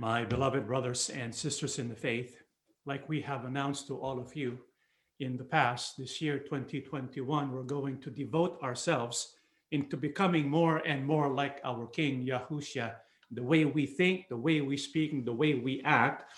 My beloved brothers and sisters in the faith, like we have announced to all of you in the past, this year 2021, we're going to devote ourselves into becoming more and more like our King Yahusha, the way we think, the way we speak, and the way we act.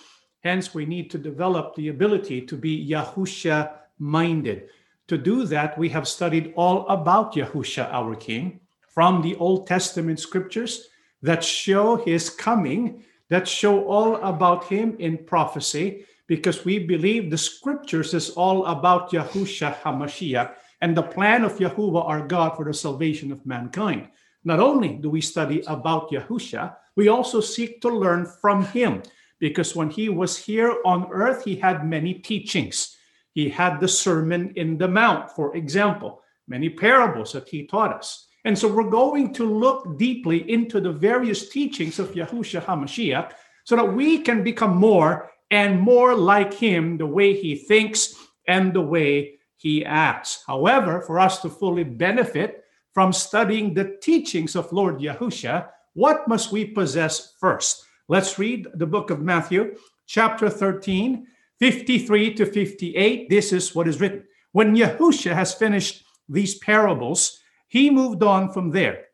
Hence, we need to develop the ability to be Yahusha-minded. To do that, we have studied all about Yahusha, our King, from the Old Testament scriptures that show his coming, that show all about him in prophecy, because we believe the scriptures is all about Yahusha HaMashiach and the plan of Yahuwah, our God, for the salvation of mankind. Not only do we study about Yahusha, we also seek to learn from him, because when he was here on earth, he had many teachings. He had the Sermon in the Mount, for example, many parables that he taught us. And so we're going to look deeply into the various teachings of Yahusha HaMashiach so that we can become more and more like him, the way he thinks and the way he acts. However, for us to fully benefit from studying the teachings of Lord Yahusha, what must we possess first? Let's read the book of Matthew, chapter 13, 53 to 58. This is what is written. When Yahusha has finished these parables, he moved on from there.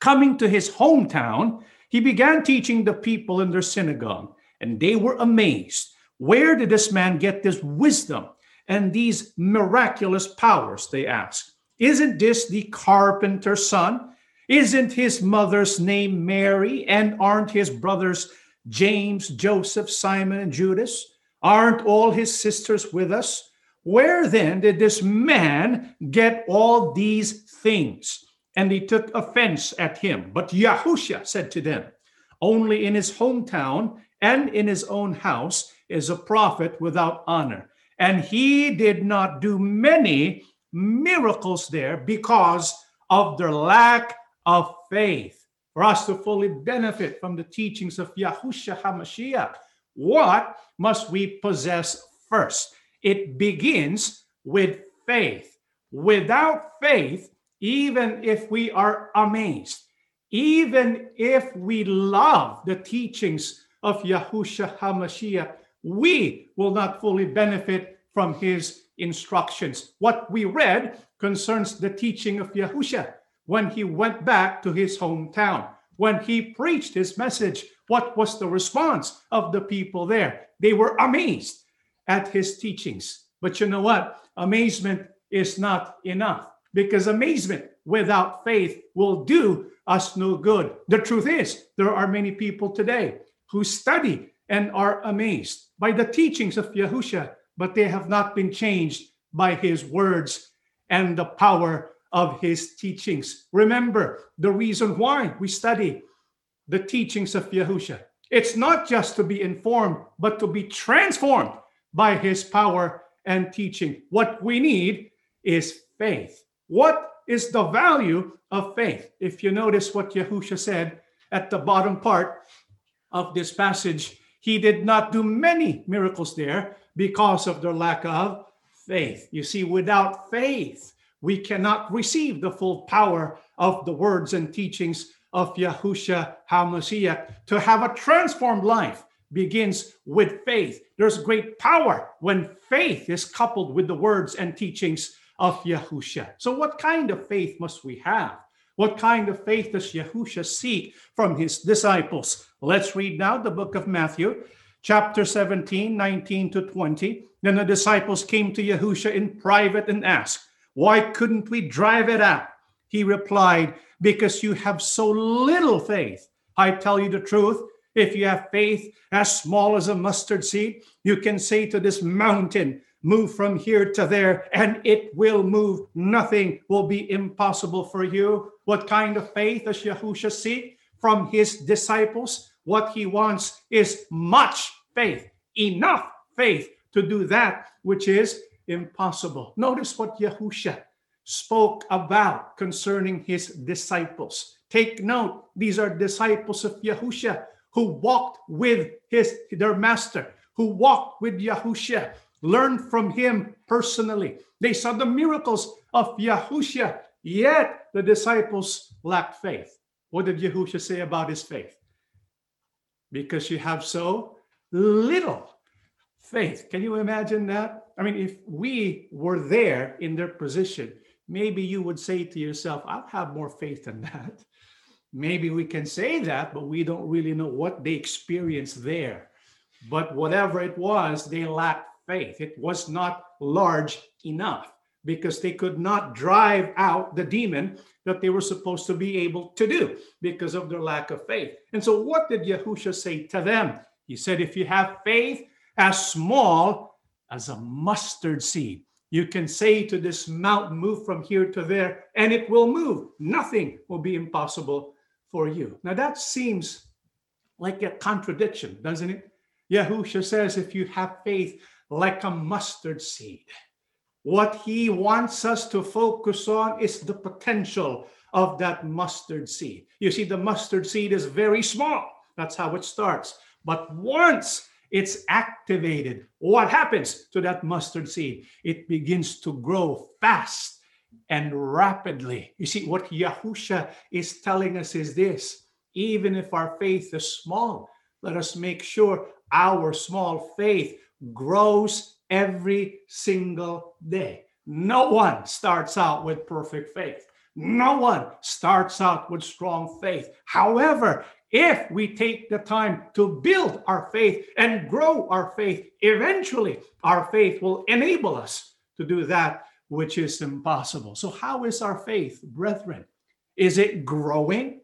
Coming to his hometown, he began teaching the people in their synagogue, and they were amazed. Where did this man get this wisdom and these miraculous powers, they asked. Isn't this the carpenter's son? Isn't his mother's name Mary? And aren't his brothers James, Joseph, Simon, and Judas? Aren't all his sisters with us? Where then did this man get all these things? And they took offense at him. But Yahusha said to them, only in his hometown and in his own house is a prophet without honor. And he did not do many miracles there because of their lack of faith. For us to fully benefit from the teachings of Yahusha HaMashiach, what must we possess first? It begins with faith. Without faith, even if we are amazed, even if we love the teachings of Yahusha HaMashiach, we will not fully benefit from his instructions. What we read concerns the teaching of Yahusha when he went back to his hometown. When he preached his message, what was the response of the people there? They were amazed at his teachings. But you know what? Amazement is not enough, because amazement without faith will do us no good. The truth is, there are many people today who study and are amazed by the teachings of Yahusha, but they have not been changed by his words and the power of his teachings. Remember the reason why we study the teachings of Yahusha. It's not just to be informed, but to be transformed by his power and teaching. What we need is faith. What is the value of faith? If you notice what Yahusha said at the bottom part of this passage, he did not do many miracles there because of their lack of faith. You see, without faith, we cannot receive the full power of the words and teachings of Yahusha HaMashiach. To have a transformed life begins with faith. There's great power when faith is coupled with the words and teachings of Yahusha. So what kind of faith must we have? What kind of faith does Yahusha seek from his disciples? Let's read now the book of Matthew, chapter 17, 19 to 20. Then the disciples came to Yahusha in private and asked, "Why couldn't we drive it out?" He replied, "Because you have so little faith. I tell you the truth, if you have faith as small as a mustard seed, you can say to this mountain, 'Move from here to there,' and it will move. Nothing will be impossible for you." What kind of faith does Yahusha seek from his disciples? What he wants is much faith, enough faith to do that which is impossible. Notice what Yahusha spoke about concerning his disciples. Take note, these are disciples of Yahusha who walked with their master, who walked with Yahusha, learned from him personally. They saw the miracles of Yahusha, yet the disciples lacked faith. What did Yahusha say about his faith? because you have so little faith. Can you imagine that? I mean, if we were there in their position, maybe you would say to yourself, I'll have more faith than that. Maybe we can say that, but we don't really know what they experienced there. But whatever it was, they lacked faith. It was not large enough because they could not drive out the demon that they were supposed to be able to do because of their lack of faith. And so what did Yahusha say to them? He said, if you have faith as small as a mustard seed, you can say to this mountain, move from here to there, and it will move. Nothing will be impossible for you. Now that seems like a contradiction, doesn't it? Yahusha says, if you have faith like a mustard seed, what he wants us to focus on is the potential of that mustard seed. You see, the mustard seed is very small. That's how it starts. But once it's activated, what happens to that mustard seed? It begins to grow fast and rapidly. You see, what Yahusha is telling us is this. Even if our faith is small, let us make sure our small faith grows every single day. No one starts out with perfect faith. No one starts out with strong faith. However, if we take the time to build our faith and grow our faith, eventually our faith will enable us to do that which is impossible. So how is our faith, brethren? Is it growing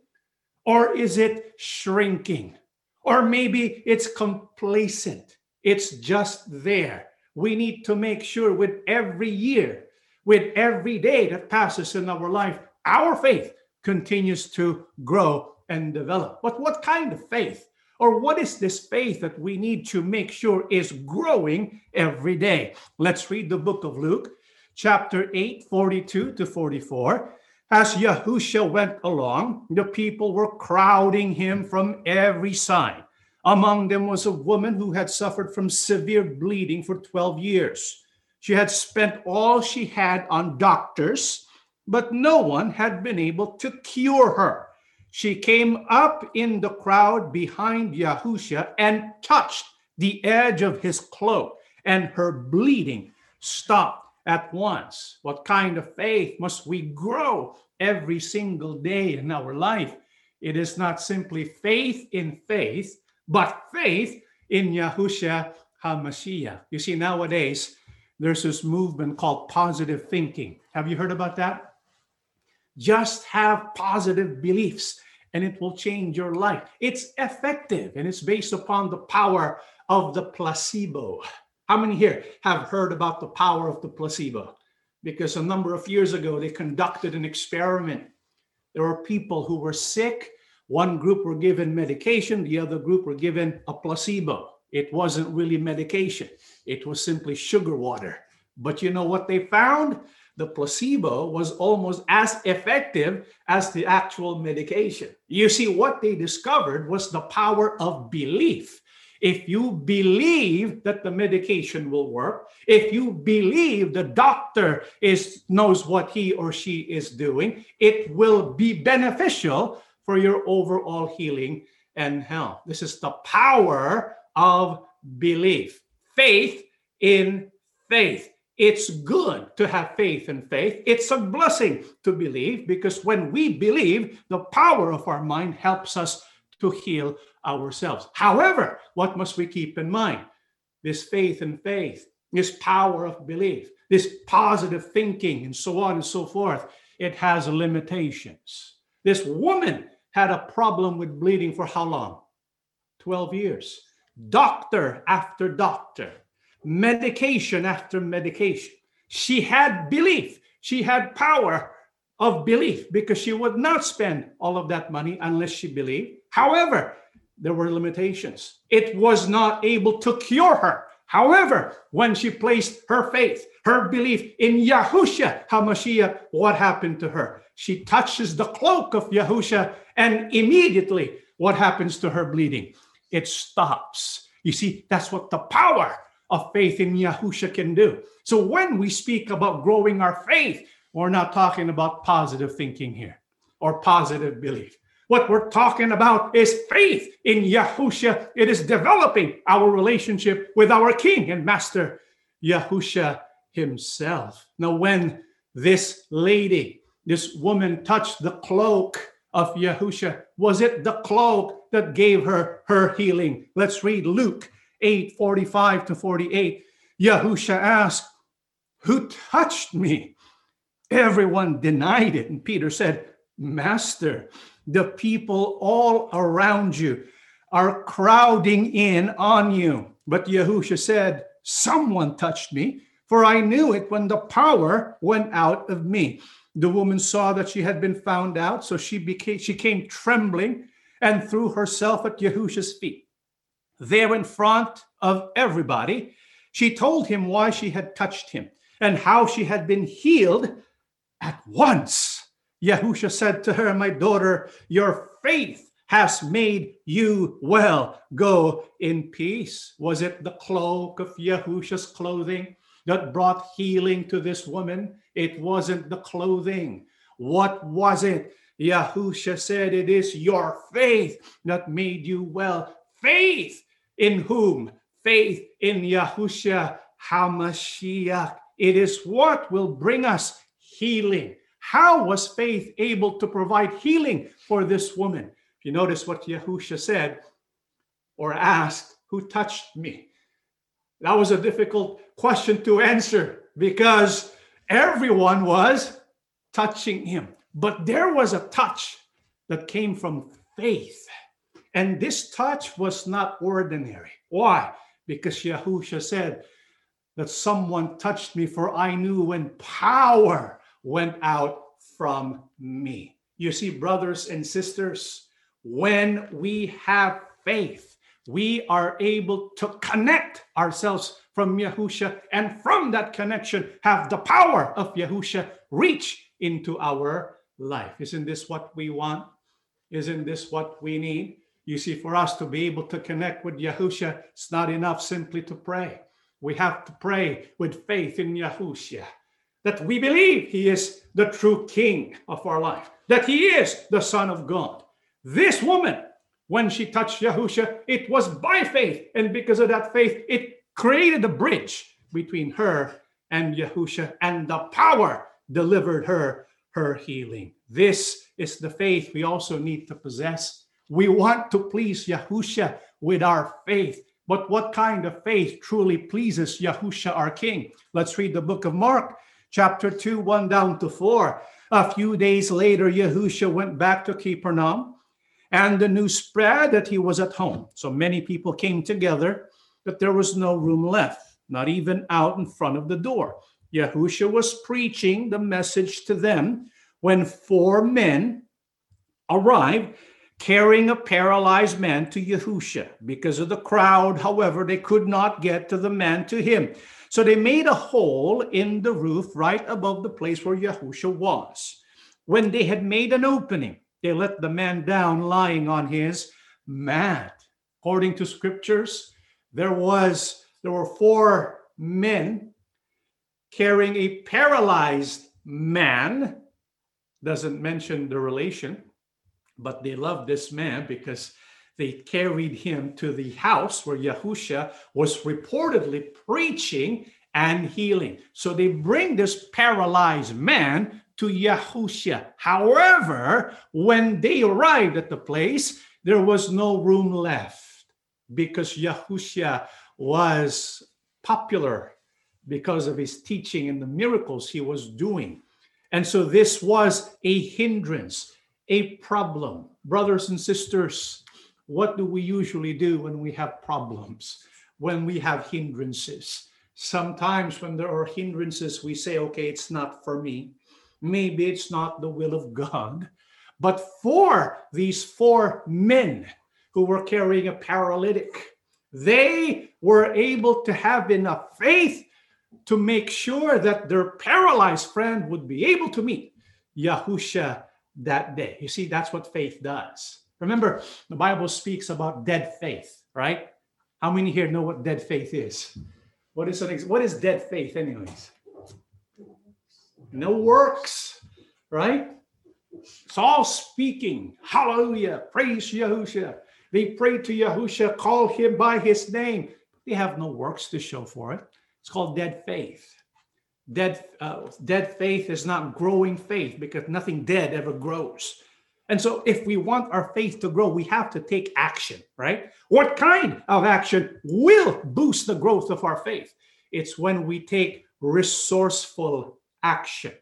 or is it shrinking? Or maybe it's complacent. It's just there. We need to make sure with every year, with every day that passes in our life, our faith continues to grow and develop. But what kind of faith? Or what is this faith that we need to make sure is growing every day? Let's read the book of Luke, chapter 8, 42 to 44. As Yahusha went along, the people were crowding him from every side. Among them was a woman who had suffered from severe bleeding for 12 years. She had spent all she had on doctors, but no one had been able to cure her. She came up in the crowd behind Yahusha and touched the edge of his cloak, and her bleeding stopped at once. What kind of faith must we grow every single day in our life? It is not simply faith in faith, but faith in Yahusha HaMashiach. You see, nowadays, there's this movement called positive thinking. Have you heard about that? Just have positive beliefs and it will change your life. It's effective and it's based upon the power of the placebo. How many here have heard about the power of the placebo? Because a number of years ago, they conducted an experiment. There were people who were sick. One group were given medication, the other group were given a placebo. It wasn't really medication. It was simply sugar water. But you know what they found? The placebo was almost as effective as the actual medication. You see, what they discovered was the power of belief. If you believe that the medication will work, if you believe the doctor knows what he or she is doing, it will be beneficial for your overall healing and health. This is the power of belief. Faith in faith. It's good to have faith in faith. It's a blessing to believe because when we believe, the power of our mind helps us to heal ourselves. However, what must we keep in mind? This faith in faith, this power of belief, this positive thinking, and so on and so forth, it has limitations. This woman had a problem with bleeding for how long? 12 years. Doctor after doctor, medication after medication. She had belief. She had power of belief because she would not spend all of that money unless she believed. However, there were limitations. It was not able to cure her. However, when she placed her faith, her belief in Yahusha HaMashiach, what happened to her? She touches the cloak of Yahusha and immediately what happens to her bleeding? It stops. You see, that's what the power of faith in Yahusha can do. So when we speak about growing our faith, we're not talking about positive thinking here or positive belief. What we're talking about is faith in Yahusha. It is developing our relationship with our King and Master, Yahusha himself. Now, when this lady, this woman, touched the cloak of Yahusha, was it the cloak that gave her her healing? Let's read Luke 8:45 to 48. Yahusha asked, "Who touched me?" Everyone denied it. And Peter said, "Master, the people all around you are crowding in on you." But Yahusha said, "Someone touched me, for I knew it when the power went out of me." The woman saw that she had been found out, so she came trembling and threw herself at Yahusha's feet. There in front of everybody, she told him why she had touched him and how she had been healed at once. Yahusha said to her, "My daughter, your faith has made you well. Go in peace." Was it the cloak of Yahusha's clothing that brought healing to this woman? It wasn't the clothing. What was it? Yahusha said, "It is your faith that made you well." Faith in whom? Faith in Yahusha HaMashiach. It is what will bring us healing. How was faith able to provide healing for this woman? If you notice what Yahusha said or asked, "Who touched me?" That was a difficult question to answer because everyone was touching him. But there was a touch that came from faith. And this touch was not ordinary. Why? Because Yahusha said that someone touched me, for I knew when power went out from me. You see, brothers and sisters, when we have faith, we are able to connect ourselves from Yahusha, and from that connection have the power of Yahusha reach into our life. Isn't this what we want? Isn't this what we need? You see, for us to be able to connect with Yahusha, it's not enough simply to pray. We have to pray with faith in Yahusha, that we believe he is the true King of our life, that he is the Son of God. This woman, when she touched Yahusha, it was by faith. And because of that faith, it created a bridge between her and Yahusha, and the power delivered her healing. This is the faith we also need to possess. We want to please Yahusha with our faith. But what kind of faith truly pleases Yahusha, our King? Let's read the book of Mark, chapter 2, 1 down to 4. A few days later, Yahusha went back to Capernaum, and the news spread that he was at home. So many people came together that there was no room left, not even out in front of the door. Yahusha was preaching the message to them when 4 men arrived, carrying a paralyzed man to Yahusha. Because of the crowd, however, they could not get to the man to him. So they made a hole in the roof right above the place where Yahusha was. When they had made an opening, they let the man down lying on his mat. According to scriptures, there were 4 men carrying a paralyzed man. Doesn't mention the relation. But they loved this man because they carried him to the house where Yahusha was reportedly preaching and healing. So they bring this paralyzed man to Yahusha. However, when they arrived at the place, there was no room left because Yahusha was popular because of his teaching and the miracles he was doing. And so this was a hindrance, a problem. Brothers and sisters, what do we usually do when we have problems, when we have hindrances? Sometimes when there are hindrances, we say, okay, it's not for me. Maybe it's not the will of God. But for these 4 men who were carrying a paralytic, they were able to have enough faith to make sure that their paralyzed friend would be able to meet Yahusha that day. You see, that's what faith does. Remember, the Bible speaks about dead faith, right? How many here know what dead faith is? What is dead faith anyways? No works, right? It's all speaking. Hallelujah. Praise Yahusha. They pray to Yahusha, call him by his name. They have no works to show for it. It's called dead faith. Dead faith is not growing faith, because nothing dead ever grows. And so if we want our faith to grow, we have to take action, right? What kind of action will boost the growth of our faith? It's when we take resourceful action,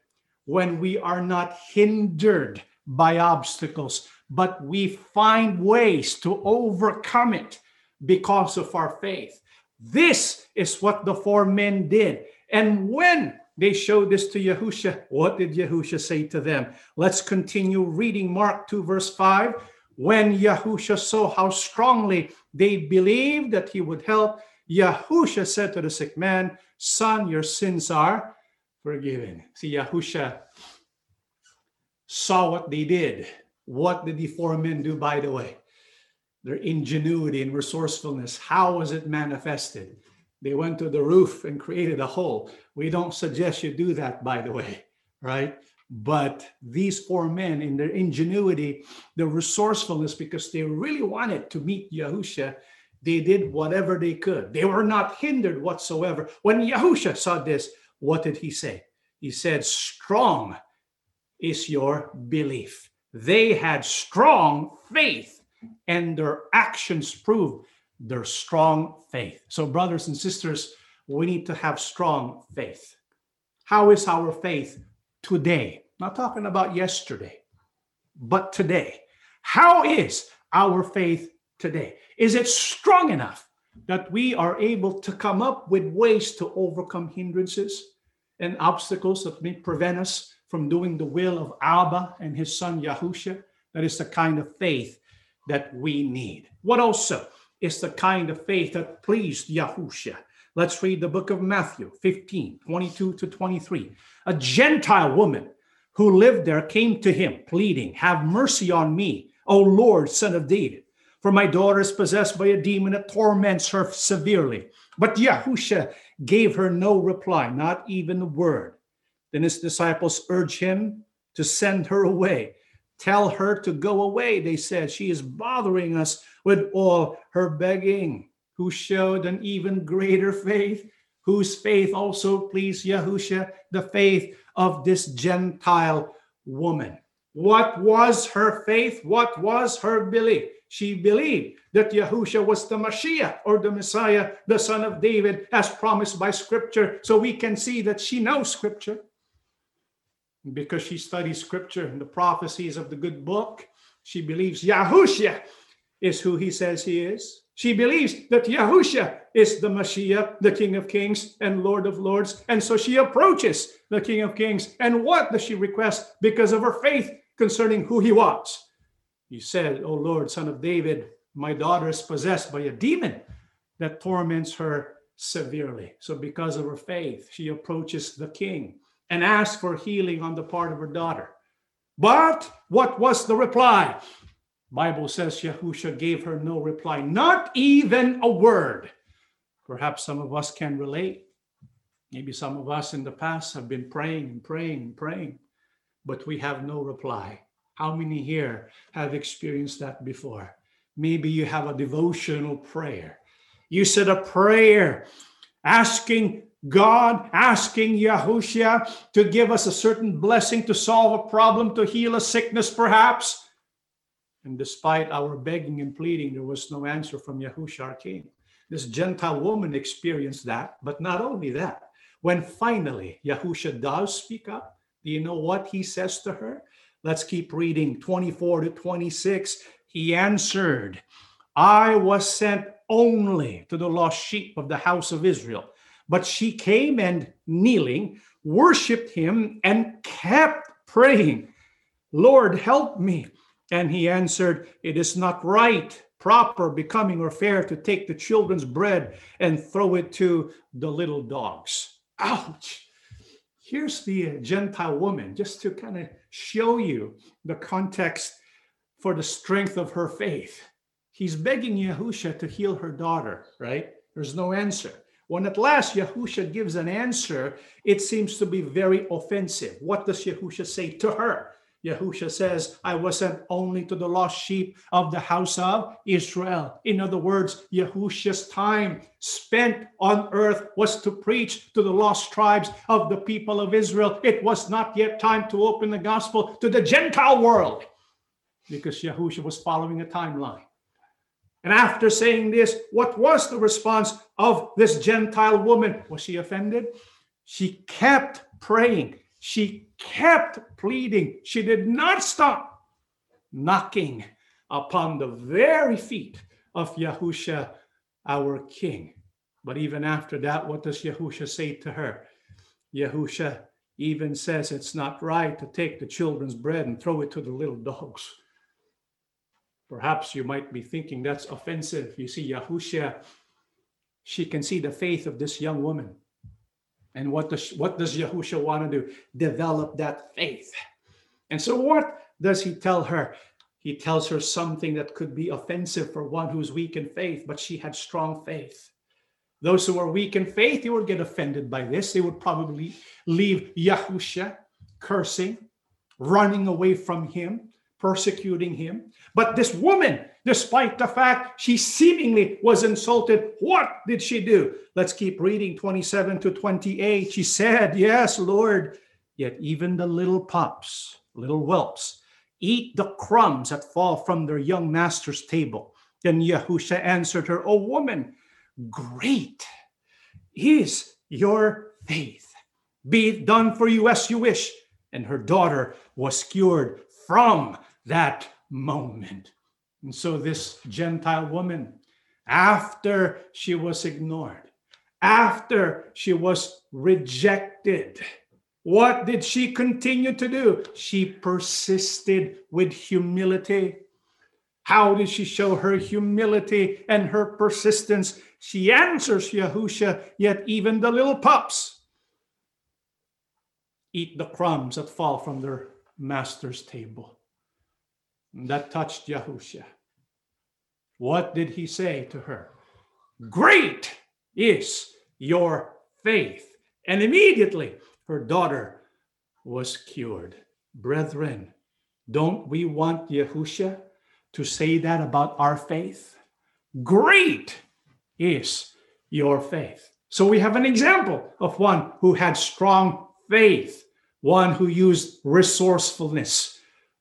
when we are not hindered by obstacles, but we find ways to overcome it because of our faith. This is what the four men did. And when they showed this to Yahusha, what did Yahusha say to them? Let's continue reading Mark 2, verse 5. When Yahusha saw how strongly they believed that he would help, Yahusha said to the sick man, "Son, your sins are forgiven." See, Yahusha saw what they did. What did the four men do, by the way? Their ingenuity and resourcefulness, how was it manifested? They went to the roof and created a hole. We don't suggest you do that, by the way, right? But these four men, in their ingenuity, their resourcefulness, because they really wanted to meet Yahusha, they did whatever they could. They were not hindered whatsoever. When Yahusha saw this, what did he say? He said, "Strong is your belief." They had strong faith, and their actions proved their strong faith. So, brothers and sisters, we need to have strong faith. How is our faith today? Not talking about yesterday, but today. How is our faith today? Is it strong enough that we are able to come up with ways to overcome hindrances and obstacles that may prevent us from doing the will of Abba and his son Yahusha? That is the kind of faith that we need. What also is the kind of faith that pleased Yahusha? Let's read the book of Matthew 15, 22 to 23. A Gentile woman who lived there came to him, pleading, "Have mercy on me, O Lord, son of David. For my daughter is possessed by a demon that torments her severely." But Yahusha gave her no reply, not even a word. Then his disciples urged him to send her away. "Tell her to go away," they said. "She is bothering us with all her begging." Who showed an even greater faith, whose faith also pleased Yahusha, the faith of this Gentile woman. What was her faith? What was her belief? She believed that Yahusha was the Mashiach, or the Messiah, the son of David, as promised by Scripture. So we can see that she knows Scripture, because she studies Scripture and the prophecies of the good book. She believes Yahusha is who he says he is. She believes that Yahusha is the Mashiach, the King of Kings and Lord of Lords. And so she approaches the King of Kings. And what does she request because of her faith concerning who he was? He said, "O Lord, son of David, my daughter is possessed by a demon that torments her severely." So because of her faith, she approaches the king and asked for healing on the part of her daughter. But what was the reply? Bible says Yahusha gave her no reply, not even a word. Perhaps some of us can relate. Maybe some of us in the past have been praying and praying and praying, but we have no reply. How many here have experienced that before? Maybe you have a devotional prayer. You said a prayer asking God, asking Yahusha to give us a certain blessing, to solve a problem, to heal a sickness perhaps. And despite our begging and pleading, there was no answer from Yahusha our king. This Gentile woman experienced that, but not only that. When finally Yahusha does speak up, do you know what he says to her? Let's keep reading 24 to 26. He answered, "I was sent only to the lost sheep of the house of Israel." But she came and, kneeling, worshipped him and kept praying, "Lord, help me." And he answered, "It is not right, proper, becoming, or fair to take the children's bread and throw it to the little dogs." Ouch! Here's the Gentile woman, just to kind of show you the context for the strength of her faith. He's begging Yahusha to heal her daughter, right? There's no answer. When at last Yahusha gives an answer, it seems to be very offensive. What does Yahusha say to her? Yahusha says, I was sent only to the lost sheep of the house of Israel. In other words, Yahusha's time spent on earth was to preach to the lost tribes of the people of Israel. It was not yet time to open the gospel to the Gentile world, because Yahusha was following a timeline. And after saying this, what was the response of this Gentile woman? Was she offended? She kept praying. She kept pleading. She did not stop, knocking upon the very feet of Yahusha, our King. But even after that, what does Yahusha say to her? Yahusha even says it's not right to take the children's bread and throw it to the little dogs. Perhaps you might be thinking that's offensive. You see, Yahusha, she can see the faith of this young woman. And what does Yahusha want to do? Develop that faith. And so what does he tell her? He tells her something that could be offensive for one who's weak in faith, but she had strong faith. Those who are weak in faith, they would get offended by this. They would probably leave Yahusha, cursing, running away from him, persecuting him. But this woman, despite the fact she seemingly was insulted, what did she do? Let's keep reading 27 to 28. She said, yes, Lord, yet even the little pups, little whelps, eat the crumbs that fall from their young master's table. Then Yahusha answered her, O woman, great is your faith. Be it done for you as you wish. And her daughter was cured from that moment. And so this Gentile woman, after she was ignored, after she was rejected, what did she continue to do? She persisted with humility. How did she show her humility and her persistence? She answers Yahusha, yet even the little pups eat the crumbs that fall from their master's table. And that touched Yahusha. What did he say to her? Great is your faith. And immediately her daughter was cured. Brethren, don't we want Yahusha to say that about our faith? Great is your faith. So we have an example of one who had strong faith, one who used resourcefulness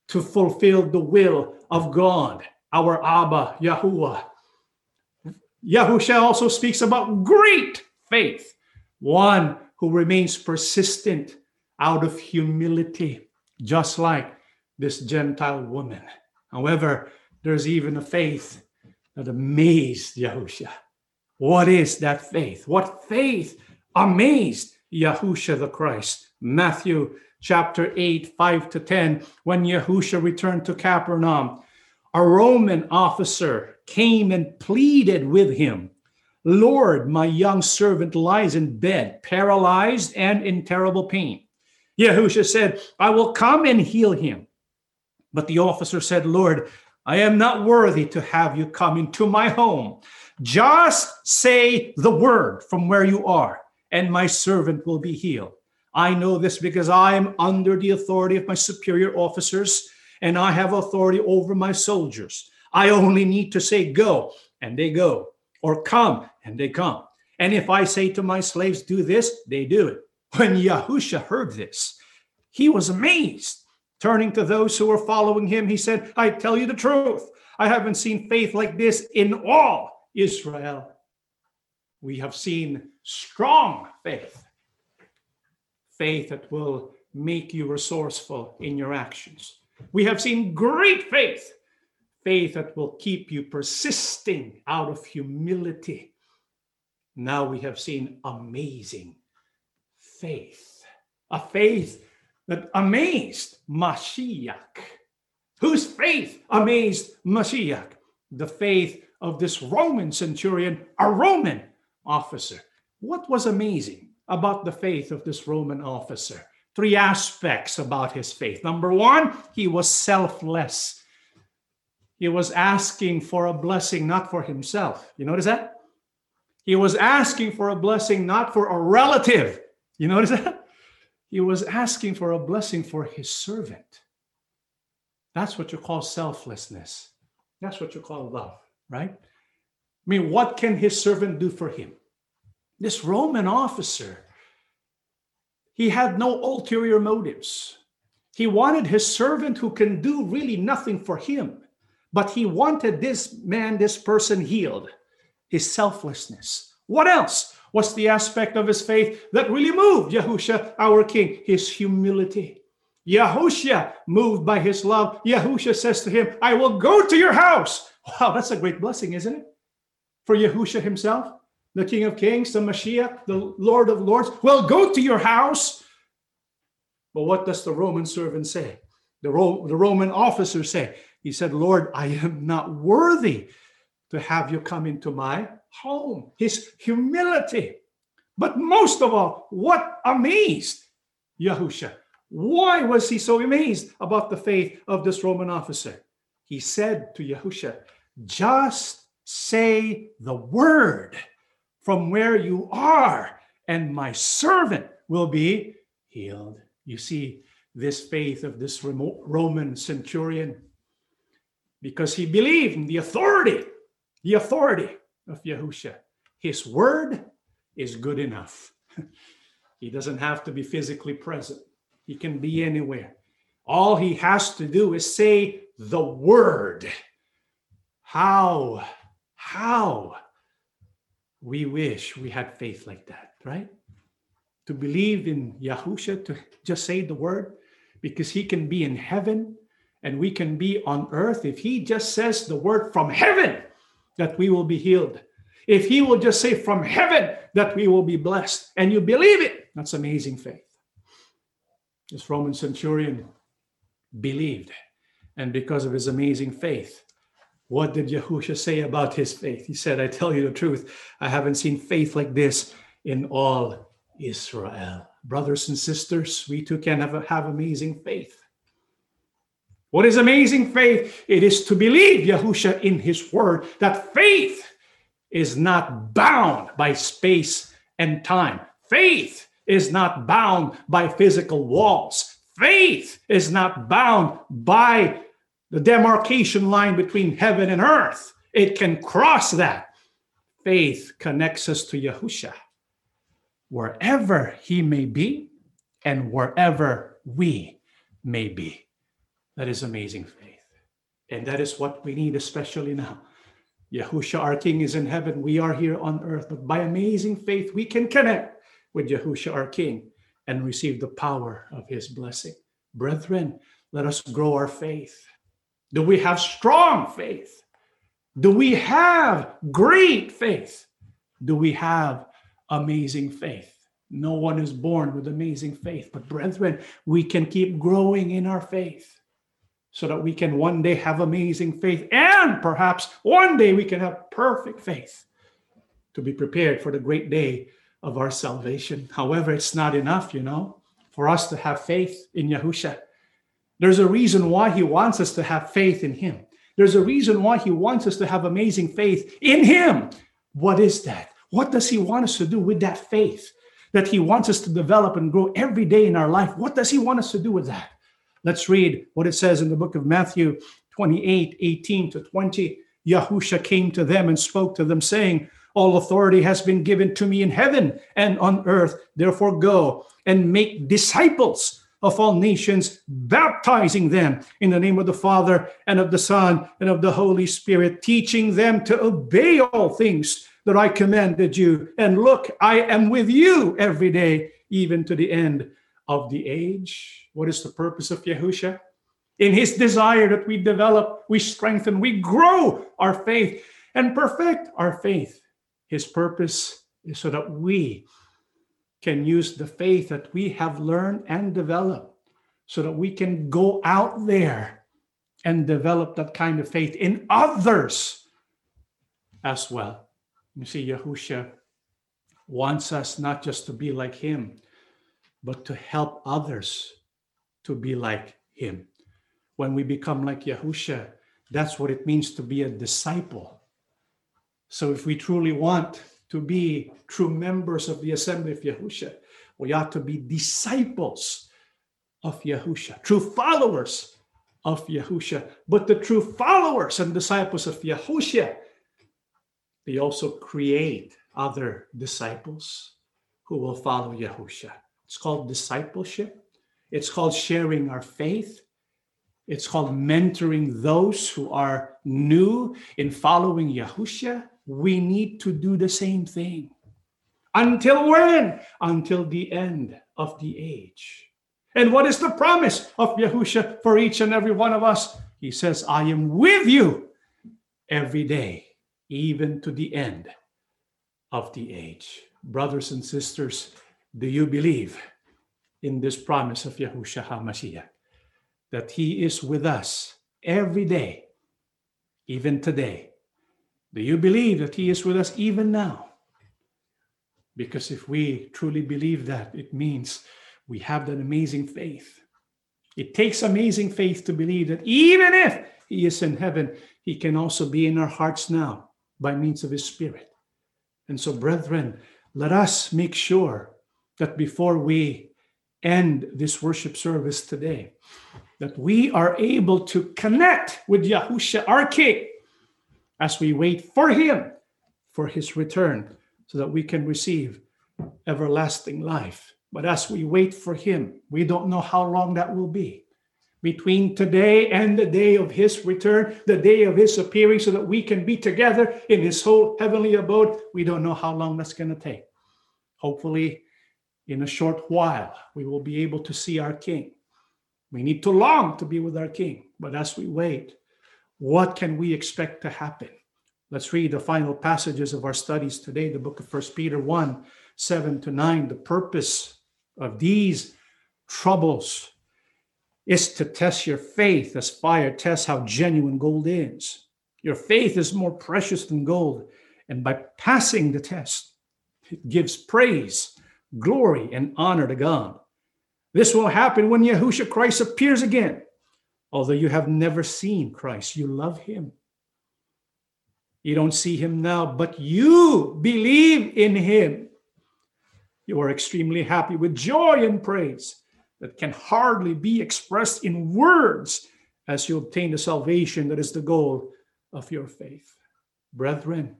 to fulfill the will of God, our Abba, Yahuwah. Yahusha also speaks about great faith, one who remains persistent out of humility, just like this Gentile woman. However, there's even a faith that amazed Yahusha. What is that faith? What faith amazed Yahusha the Christ? Matthew chapter 8, 5 to 10, when Yahusha returned to Capernaum, a Roman officer came and pleaded with him, Lord, my young servant lies in bed, paralyzed and in terrible pain. Yahusha said, I will come and heal him. But the officer said, Lord, I am not worthy to have you come into my home. Just say the word from where you are, and my servant will be healed. I know this because I am under the authority of my superior officers, and I have authority over my soldiers. I only need to say go, and they go, or come, and they come. And if I say to my slaves, do this, they do it. When Yahusha heard this, he was amazed. Turning to those who were following him, he said, I tell you the truth. I haven't seen faith like this in all Israel. We have seen strong faith. Faith that will make you resourceful in your actions. We have seen great faith. Faith that will keep you persisting out of humility. Now we have seen amazing faith. A faith that amazed Mashiach. Whose faith amazed Mashiach? The faith of this Roman centurion, a Roman officer. What was amazing about the faith of this Roman officer? Three aspects about his faith. Number one, he was selfless. He was asking for a blessing, not for himself. You notice that? He was asking for a blessing, not for a relative. You notice that? He was asking for a blessing for his servant. That's what you call selflessness. That's what you call love, right? I mean, what can his servant do for him? This Roman officer, he had no ulterior motives. He wanted his servant who can do really nothing for him, but he wanted this man, this person healed. His selflessness. What else was the aspect of his faith that really moved Yahusha, our king? His humility. Yahusha, moved by his love, Yahusha says to him, I will go to your house. Wow, that's a great blessing, isn't it? For Yahusha himself, the King of Kings, the Mashiach, the Lord of Lords, will go to your house. But what does the Roman servant say? The Roman officer say? He said, Lord, I am not worthy to have you come into my home. His humility. But most of all, what amazed Yahusha? Why was he so amazed about the faith of this Roman officer? He said to Yahusha, just say the word from where you are, and my servant will be healed. You see, this faith of this Roman centurion, because he believed in the authority of Yahusha. His word is good enough. He doesn't have to be physically present. He can be anywhere. All he has to do is say the word. How we wish we had faith like that, right? To believe in Yahusha, to just say the word, because he can be in heaven and we can be on earth. If he just says the word from heaven, that we will be healed. If he will just say from heaven that we will be blessed, and you believe it, that's amazing faith. This Roman centurion believed, and because of his amazing faith, what did Yahusha say about his faith? He said, I tell you the truth, I haven't seen faith like this in all Israel. Brothers and sisters, we too can have amazing faith. What is amazing faith? It is to believe Yahusha in his word, that faith is not bound by space and time. Faith is not bound by physical walls. Faith is not bound by the demarcation line between heaven and earth. It can cross that. Faith connects us to Yahusha, wherever he may be and wherever we may be. That is amazing faith. And that is what we need, especially now. Yahusha, our King, is in heaven. We are here on earth. But by amazing faith, we can connect with Yahusha, our King, and receive the power of his blessing. Brethren, let us grow our faith. Do we have strong faith? Do we have great faith? Do we have amazing faith? No one is born with amazing faith. But brethren, we can keep growing in our faith, so that we can one day have amazing faith, and perhaps one day we can have perfect faith to be prepared for the great day of our salvation. However, it's not enough, for us to have faith in Yahusha. There's a reason why he wants us to have faith in him. There's a reason why he wants us to have amazing faith in him. What is that? What does he want us to do with that faith that he wants us to develop and grow every day in our life? What does he want us to do with that? Let's read what it says in the book of Matthew 28, 18 to 20. Yahusha came to them and spoke to them, saying, all authority has been given to me in heaven and on earth. Therefore go and make disciples of all nations, baptizing them in the name of the Father and of the Son and of the Holy Spirit, teaching them to obey all things that I commanded you. And look, I am with you every day, even to the end of the age. What is the purpose of Yahusha? In his desire that we develop, we strengthen, we grow our faith and perfect our faith. His purpose is so that we can use the faith that we have learned and developed, so that we can go out there and develop that kind of faith in others as well. You see, Yahusha wants us not just to be like him, but to help others to be like him. When we become like Yahusha, that's what it means to be a disciple. So if we truly want to be true members of the assembly of Yahusha, we ought to be disciples of Yahusha, true followers of Yahusha. But the true followers and disciples of Yahusha, they also create other disciples who will follow Yahusha. It's called discipleship. It's called sharing our faith. It's called mentoring those who are new in following Yahusha. We need to do the same thing. Until when? Until the end of the age. And what is the promise of Yahusha for each and every one of us? He says, I am with you every day, even to the end of the age. Brothers and sisters, do you believe in this promise of Yahusha HaMashiach, that he is with us every day, even today? Do you believe that he is with us even now? Because if we truly believe that, it means we have that amazing faith. It takes amazing faith to believe that even if he is in heaven, he can also be in our hearts now by means of his Spirit. And so, brethren, let us make sure that before we end this worship service today, that we are able to connect with Yahusha, our King, as we wait for him, for his return, so that we can receive everlasting life. But as we wait for him, we don't know how long that will be. Between today and the day of his return, the day of his appearing, so that we can be together in his whole heavenly abode, we don't know how long that's going to take. Hopefully, in a short while, we will be able to see our King. We need to long to be with our King. But as we wait, what can we expect to happen? Let's read the final passages of our studies today, the book of 1 Peter 1:7-9, the purpose of these troubles is to test your faith as fire tests how genuine gold is. Your faith is more precious than gold, and by passing the test, it gives praise, glory, and honor to God. This will happen when Yahushua Christ appears again. Although you have never seen Christ, you love him. You don't see him now, but you believe in him. You are extremely happy with joy and praise that can hardly be expressed in words as you obtain the salvation that is the goal of your faith. Brethren,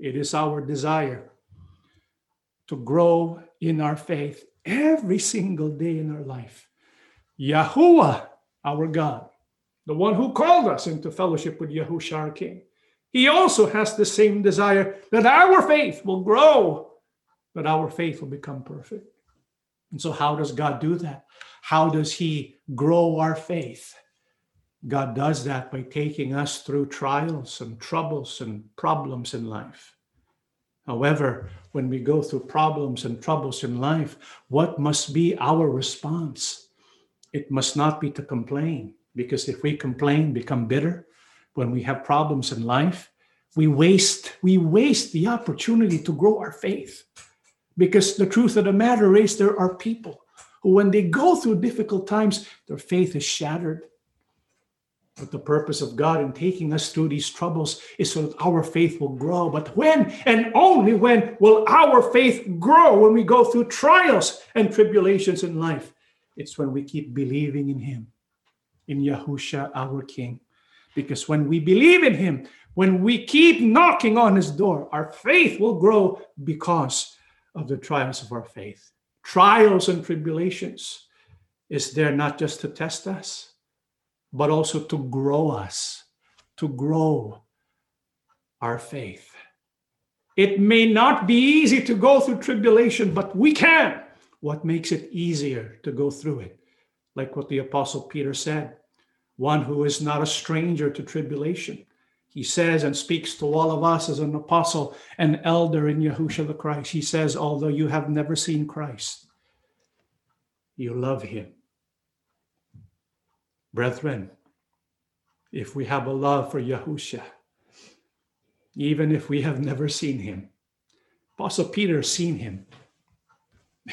it is our desire to grow in our faith every single day in our life. Yahuwah, our God, the one who called us into fellowship with Yahusha our King, he also has the same desire that our faith will grow, but our faith will become perfect. And so how does God do that? How does he grow our faith? God does that by taking us through trials and troubles and problems in life. However, when we go through problems and troubles in life, what must be our response? It must not be to complain, because if we complain, become bitter. When we have problems in life, we waste the opportunity to grow our faith. Because the truth of the matter is, there are people who, when they go through difficult times, their faith is shattered. But the purpose of God in taking us through these troubles is so that our faith will grow. But when and only when will our faith grow when we go through trials and tribulations in life? It's when we keep believing in him, in Yahusha our King. Because when we believe in him, when we keep knocking on his door, our faith will grow because of the trials of our faith. Trials and tribulations is there not just to test us, but also to grow us, to grow our faith. It may not be easy to go through tribulation, but we can. What makes it easier to go through it? Like what the Apostle Peter said, one who is not a stranger to tribulation. He says and speaks to all of us as an apostle and elder in Yahushua the Christ. He says, although you have never seen Christ, you love him. Brethren, if we have a love for Yahushua, even if we have never seen him, Apostle Peter seen him,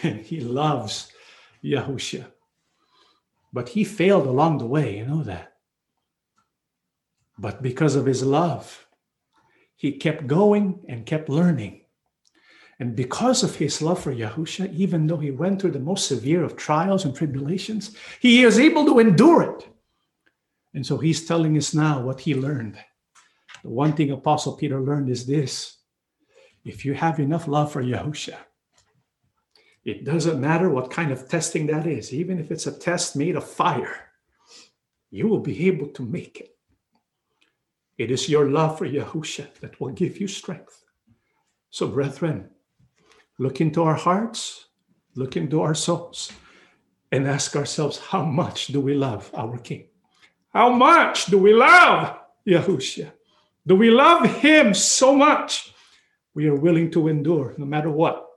and he loves Yahushua. But he failed along the way, you know that. But because of his love, he kept going and kept learning. And because of his love for Yahusha, even though he went through the most severe of trials and tribulations, he is able to endure it. And so he's telling us now what he learned. The one thing Apostle Peter learned is this: if you have enough love for Yahusha, it doesn't matter what kind of testing that is. Even if it's a test made of fire, you will be able to make it. It is your love for Yahusha that will give you strength. So, brethren, look into our hearts, look into our souls, and ask ourselves, how much do we love our King? How much do we love Yahushua? Do we love him so much we are willing to endure no matter what?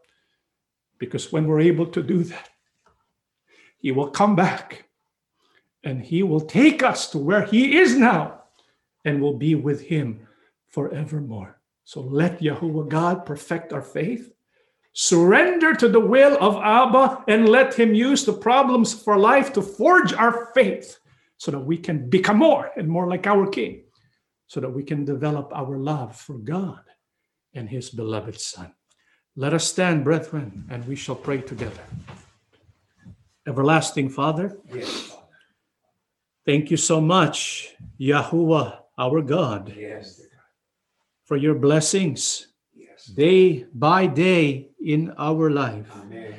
Because when we're able to do that, he will come back and he will take us to where he is now and will be with him forevermore. So let Yahuwah God perfect our faith. Surrender to the will of Abba and let him use the problems for life to forge our faith so that we can become more and more like our King, so that we can develop our love for God and his beloved Son. Let us stand, brethren, and we shall pray together. Everlasting Father, yes, thank you so much, Yahuwah, our God, yes, for your blessings, yes, day by day in our life. Amen.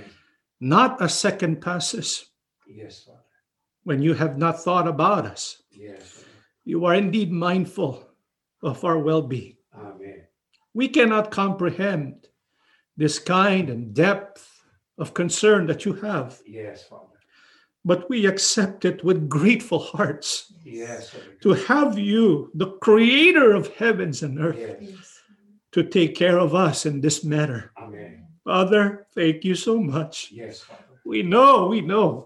Not a second passes, yes, Father, when you have not thought about us. Yes. You are indeed mindful of our well-being. Amen. We cannot comprehend this kind and depth of concern that you have. Yes, Father. But we accept it with grateful hearts. Yes, Father, to have you, the creator of heavens and earth, yes, to take care of us in this matter. Amen. Father, thank you so much. Yes, Father. We know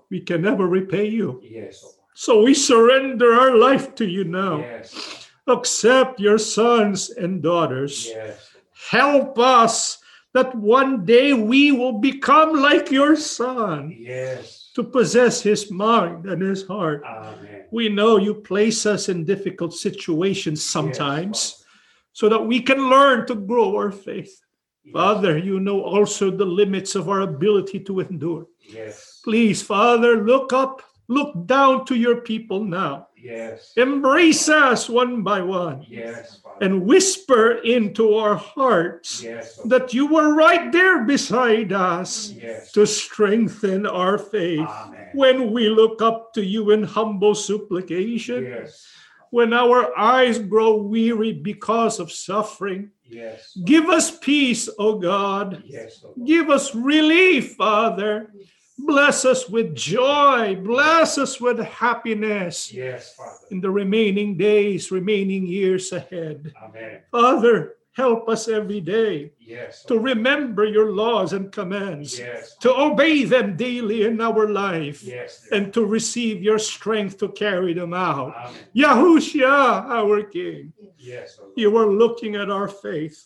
we can never repay you. Yes. So we surrender our life to you now. Yes. Accept your sons and daughters. Yes. Help us that one day we will become like your Son. Yes. To possess his mind and his heart. Amen. We know you place us in difficult situations sometimes, yes, so that we can learn to grow our faith. Yes. Father, you know also the limits of our ability to endure. Yes. Please, Father, look up, look down to your people now. Yes. Embrace us one by one. Yes, Father. And whisper into our hearts, yes, that you were right there beside us, yes, to strengthen our faith. Amen. When we look up to you in humble supplication, yes, when our eyes grow weary because of suffering, yes, give us peace, O God. Yes, O God. Give us relief, Father. Bless us with joy. Bless us with happiness. Yes, Father. In the remaining days, remaining years ahead. Amen. Father, help us every day, yes, to remember your laws and commands, yes, to obey them daily in our life, yes, and to receive your strength to carry them out. Amen. Yahushua, our King, yes, you are looking at our faith.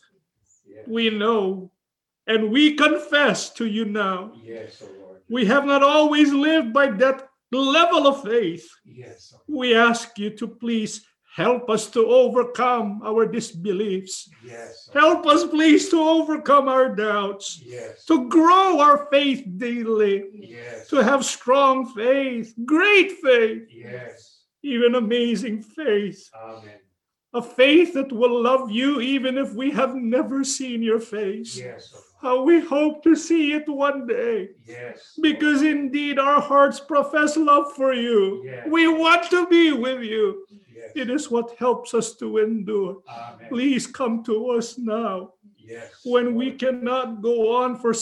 Yes. We know and we confess to you now. Yes, O Lord. We have not always lived by that level of faith. Yes, O Lord. We ask you to please help us to overcome our disbeliefs. Yes. Help us, please, to overcome our doubts. Yes. To grow our faith daily. Yes. To have strong faith, great faith. Yes. Even amazing faith. Amen. A faith that will love you even if we have never seen your face. Yes. How we hope to see it one day. Yes. Because indeed our hearts profess love for you. Yes. We want to be with you. Yes. It is what helps us to endure. Amen. Please come to us now. Yes. When we cannot go on for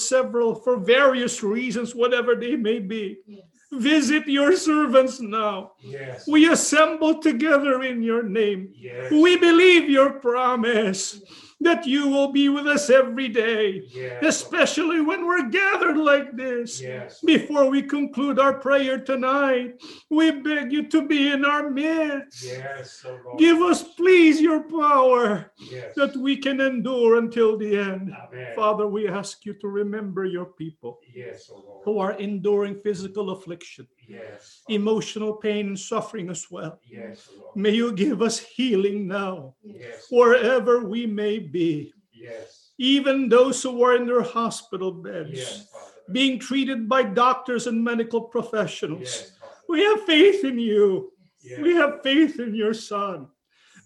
various reasons, whatever they may be. Yes. Visit your servants now. Yes. We assemble together in your name. Yes. We believe your promise that you will be with us every day, yes, especially when we're gathered like this. Yes. Before we conclude our prayer tonight, we beg you to be in our midst. Yes, O Lord. Give us, please, your power, yes, that we can endure until the end. Amen. Father, we ask you to remember your people, yes, O Lord, who are enduring physical affliction, yes, emotional pain and suffering as well. Yes, Lord. May you give us healing now, yes, wherever we may be. Yes. even those who were in their hospital beds, being treated by doctors and medical professionals. We have faith in you. We have faith in your Son.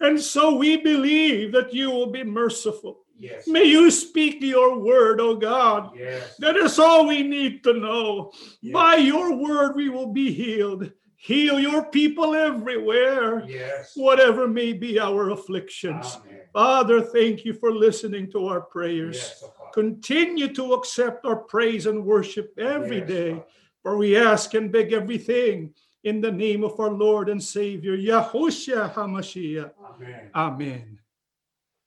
And so we believe that you will be merciful. May you speak your word, O God. That is all we need to know. By your word, we will be healed. Heal your people everywhere, whatever may be our afflictions. Amen. Father, thank you for listening to our prayers. Continue to accept our praise and worship every day. For we ask and beg everything in the name of our Lord and Savior, Yahusha HaMashiach. Amen. Amen.